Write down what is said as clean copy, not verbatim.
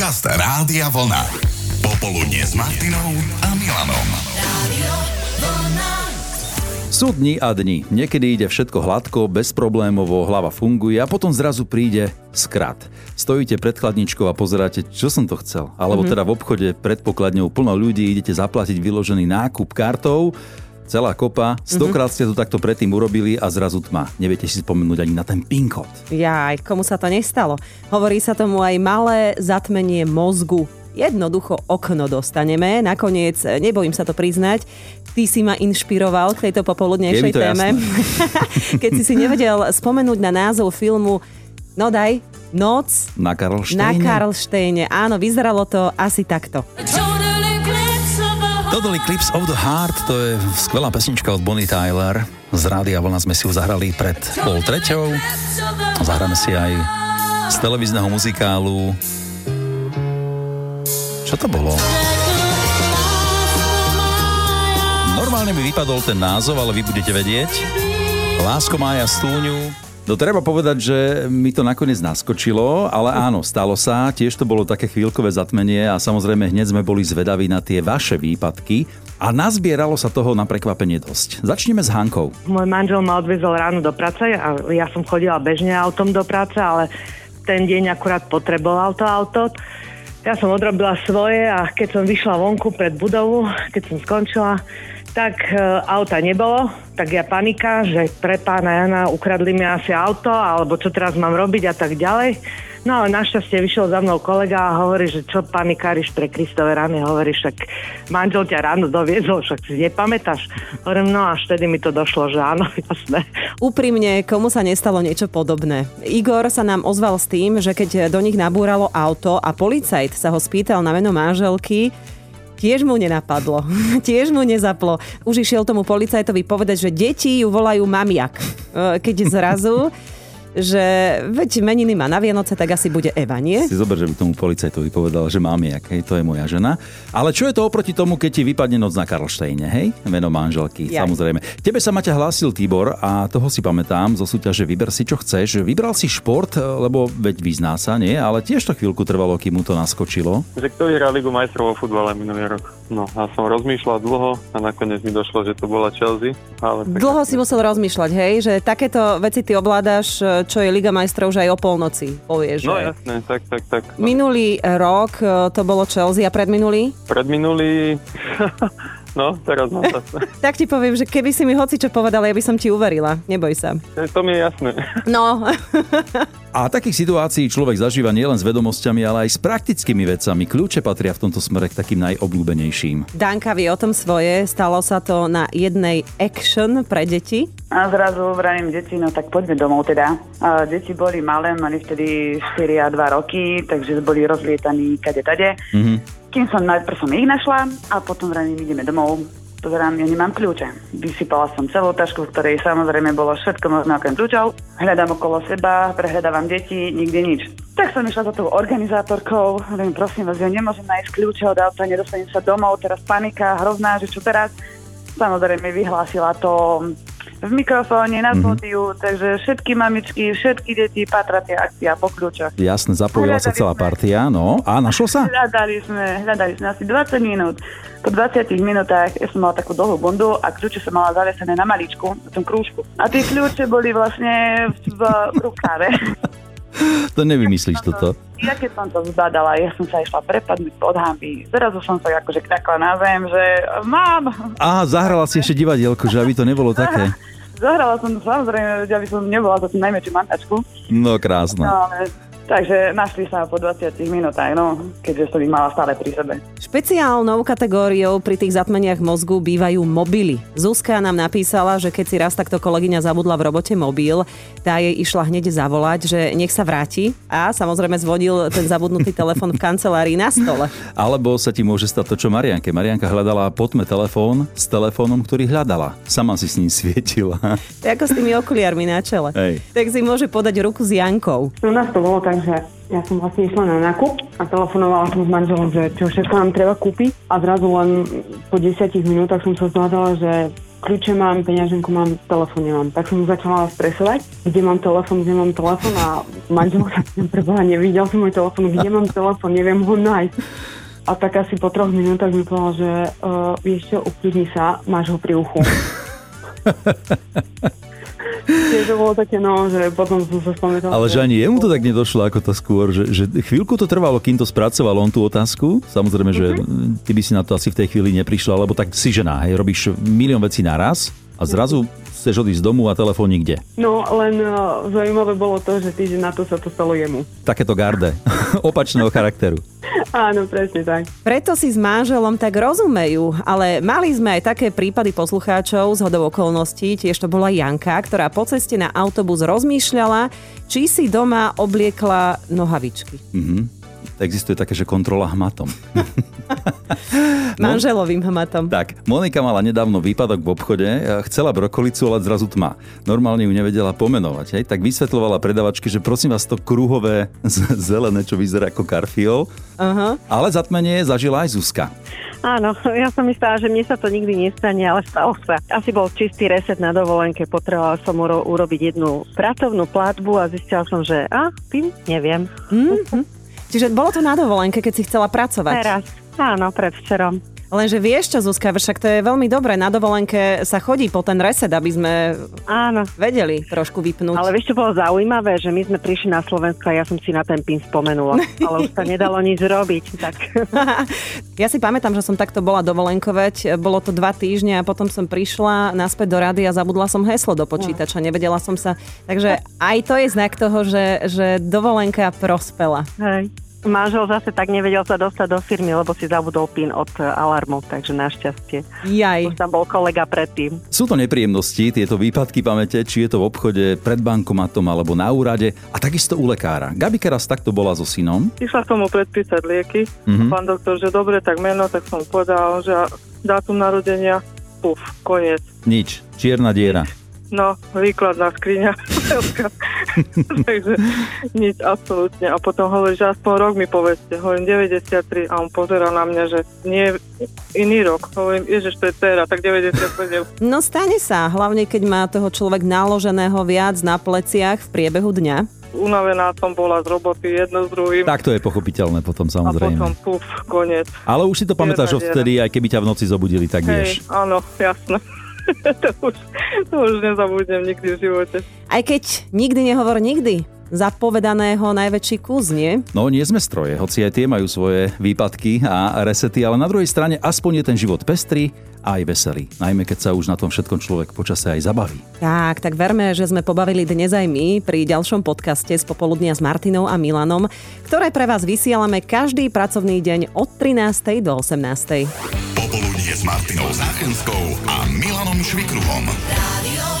Podcast Rádia Vlna. Popoludne s Martinou a Milanom. Rádio Vlna. Sú dni a dni. Niekedy ide všetko hladko, bezproblémovo, hlava funguje a potom zrazu príde skrat. Stojíte pred chladničkou a pozeráte, čo som to chcel. Alebo teda v obchode pred pokladňou plno ľudí, idete zaplatiť vyložený nákup kartou, celá kopa, stokrát ste to takto predtým urobili a zrazu tma. Neviete si spomenúť ani na ten PIN kód. Jaj, komu sa to nestalo? Hovorí sa tomu aj malé zatmenie mozgu. Jednoducho okno dostaneme. Nakoniec, nebojím sa to priznať, ty si ma inšpiroval k tejto popoludnejšej téme. Keď si nevedel spomenúť na názov filmu Noc na Karlštejne. Áno, vyzeralo to asi takto. Total Clips of the Heart, to je skvelá pesnička od Bonnie Tyler. Z Rádia Vlna sme si ju zahrali pred 2:30. Zahráme si aj z televízneho muzikálu. Čo to bolo? Normálne mi vypadol ten názov, ale vy budete vedieť. Lásko Mája Stúňu. No treba povedať, že mi to nakoniec naskočilo, ale áno, stalo sa. Tiež to bolo také chvíľkové zatmenie a samozrejme hneď sme boli zvedaví na tie vaše výpadky. A nazbieralo sa toho na prekvapenie dosť. Začneme s Hankou. Môj manžel ma odviezol ráno do práce a ja som chodila bežne autom do práce, ale ten deň akurát potreboval to auto. Ja som odrobila svoje a keď som vyšla vonku pred budovu, keď som skončila, tak auta nebolo, tak ja panika, že pre pána Jana ukradli mi asi auto, alebo čo teraz mám robiť a tak ďalej. No ale našťastie vyšiel za mnou kolega a hovorí, že čo panikáriš pre Kristove rány, hovorí, však manžel ťa ráno doviezol, však si nepamätáš. Hovorím, no až vtedy mi to došlo, že áno, jasné. Úprimne, komu sa nestalo niečo podobné? Igor sa nám ozval s tým, že keď do nich nabúralo auto a policajt sa ho spýtal na meno manželky, tiež mu nenapadlo, tiež mu nezaplo. Už išiel tomu policajtovi povedať, že deti ju volajú mamiak. Keď zrazu, že veď meniny má na Vianoce, tak asi bude Eva, nie? Si zober, že by tomu policajtovi povedal, že mamiak, hej, to je moja žena. Ale čo je to oproti tomu, keď ti vypadne Noc na Karlštejne, hej? Meno manželky, ja. Samozrejme. Tebe sa Maťa hlásil Tibor a toho si pamätám zo súťaže Vyber si, čo chceš. Vybral si šport, lebo veď vyzná sa, nie? Ale tiež to chvíľku trvalo, kým mu to naskočilo. Že kto vyhrá Ligu majstrov vo futbale minulý rok? No a som rozmýšľal dlho a nakoniec mi došlo, že to bola Chelsea. Ale dlho si musel rozmýšľať, hej? Že takéto veci ty ovládaš, čo je Liga majstrov, že aj o polnoci povieš. No jasné, tak. No. Minulý rok to bolo Chelsea a predminulý? Predminulý... No, teraz mám sa. Tak ti poviem, že keby si mi hocičo povedal, ja by som ti uverila. Neboj sa. To mi je jasné. No. A takých situácií človek zažíva nielen s vedomosťami, ale aj s praktickými vecami. Kľúče patria v tomto smere k takým najobľúbenejším. Danka vie o tom svoje. Stalo sa to na jednej action pre deti. A zrazu vravím deti, no tak poďme domov teda. A deti boli malé, mali vtedy 4 a 2 roky, takže boli rozlietaní kade-tade. Mhm. Kým najprv som ich našla a potom vrajím, ideme domov. Pozerám, ja nemám kľúče. Vysypala som celú tašku, v ktorej samozrejme bolo všetko možné okrem kľúčov. Hľadám okolo seba, prehľadávam deti, nikde nič. Tak som išla za tou organizátorkou, hovorím, prosím vás, ja nemôžem nájsť kľúče od auta, nedostanem sa domov, teraz panika, hrozná, že čo teraz? Samozrejme vyhlásila to v mikrofóne, na pódiu, takže všetky mamičky, všetky deti patratia akcia po kľúčach. Jasne, zapojila sa celá partia, no. A našlo sa? Hľadali sme asi 20 minút. Po 20 minútach ja som mala takú dlhú bundu a kľúče som mala zavesené na maličku, na tom krúžku. A tie kľúče boli vlastne v rukáve. To nevymyslíš toto. Ja keď som to zbadala, ja som sa išla prepadnúť pod hanby. Zrazu som sa akože kľakla na zem, že mám. Aha, zahrala si ešte divadielko, že aby to nebolo také. Zahrala som to samozrejme, aby som nebola za tú najmäčšiu mantačku. No krásne. No, takže našli sa po 20 minútach, no, keďže som ich mala stále pri sebe. Špeciálnou kategóriou pri tých zatmeniach mozgu bývajú mobily. Zuzka nám napísala, že keď si raz takto kolegyňa zabudla v robote mobil, tá jej išla hneď zavolať, že nech sa vráti a samozrejme zvonil ten zabudnutý telefón v kancelárii na stole. Alebo sa ti môže stať to, čo Marianke. Marianka hľadala po tme telefón s telefónom, ktorý hľadala. Sama si s ním svietila. To je ako s tými okuliarmi na čele. Hej. Tak si môže podať ruku s Jankou. Takže ja som vlastne išla na nákup a telefonovala som s manželom, že čo všetko nám treba kúpiť a zrazu len po 10 minútach som sa zvládala, že kľúče mám, peňaženku mám, telefón nemám. Tak som začala stresovať, kde mám telefón a manžel sa preboha nevidel som môj telefón, kde mám telefón, neviem ho nájsť. A tak asi po 3 minútach mi povedal, že ešte uklidni sa, máš ho pri uchu. To bolo také no, že potom som sa spamätala. Ale že ani jemu to tak nedošlo, ako to skôr, že chvíľku to trvalo, kým to spracoval on tú otázku. Samozrejme, že ty by si na to asi v tej chvíli neprišla, lebo tak si žena, hej, robíš milión vecí naraz a zrazu chceš odísť z domu a telefón nikde. No, len zaujímavé bolo to, že týždeň na to sa to stalo jemu. Takéto garde, opačného charakteru. Áno, presne tak. Preto si s manželom tak rozumejú, ale mali sme aj také prípady poslucháčov z hodou okolností, tiež to bola Janka, ktorá po ceste na autobus rozmýšľala, či si doma obliekla nohavičky. Existuje také, že kontrola hmatom. Manželovým hmatom. Tak, Monika mala nedávno výpadok v obchode, chcela brokolicu, ale zrazu tma. Normálne ju nevedela pomenovať, hej? Tak vysvetľovala predavačke, že prosím vás, to kruhové zelené, čo vyzerá ako karfiol. Uh-huh. Ale zatmenie zažila aj Zuzka. Áno, ja som myslela, že mne sa to nikdy nestane, ale stalo sa. Asi bol čistý reset na dovolenke, potrebovala som urobiť jednu pracovnú platbu a zistila som, že neviem. Mm-hmm. Čiže bolo to na dovolenke, keď si chcela pracovať. Teraz, áno, predvčerom. Lenže vieš čo, Zuzka, však to je veľmi dobré. Na dovolenke sa chodí po ten reset, aby sme vedeli trošku vypnúť. Ale vieš, čo bolo zaujímavé, že my sme prišli na Slovensko a ja som si na ten pin spomenula. Ale už sa nedalo nič robiť. Tak. Ja si pamätám, že som takto bola dovolenkovať. Bolo to 2 týždne a potom som prišla naspäť do rady a zabudla som heslo do počítača. Nevedela som sa. Takže aj to je znak toho, že dovolenka prospela. Hej. Manžel zase tak nevedel sa dostať do firmy, lebo si zabudol pin od alarmu, takže našťastie. Jaj. Už tam bol kolega predtým. Sú to nepríjemnosti, tieto výpadky pamäte, či je to v obchode, pred bankomatom alebo na úrade a takisto u lekára. Gabika raz takto bola so synom. Išla som mu predpísať lieky. Mm-hmm. Pán doktor, že dobre, tak meno, tak som povedal, že dátum narodenia, koniec. Nič, čierna diera. No, výkladná skriňa. Takže nič, absolútne. A potom hovorí, že aspoň rok mi povedzte. Hovorím 93 a on pozeral na mňa, že nie iný rok. Hovorím, ježiš, to je teraz, tak 97. No stane sa, hlavne keď má toho človek naloženého viac na pleciach v priebehu dňa. Unavená som bola z roboty, jedno s druhým. Tak to je pochopiteľné potom, samozrejme. A potom koniec. Ale už si to pamätáš odvtedy, aj keby ťa v noci zobudili, tak vieš. Áno, jasné. To už nezabudnem nikdy v živote. Aj keď nikdy nehovor nikdy, zapovedaného najväčší kus, nie? No, nie sme stroje, hoci aj tie majú svoje výpadky a resety, ale na druhej strane aspoň je ten život pestrý a aj veselý. Najmä, keď sa už na tom všetkom človek počase aj zabaví. Tak verme, že sme pobavili dnes aj my pri ďalšom podcaste z popoludnia s Martinou a Milanom, ktoré pre vás vysielame každý pracovný deň od 13. do 18. Popoludnie s Martinou Záchenskou a Milanom Švikruhom.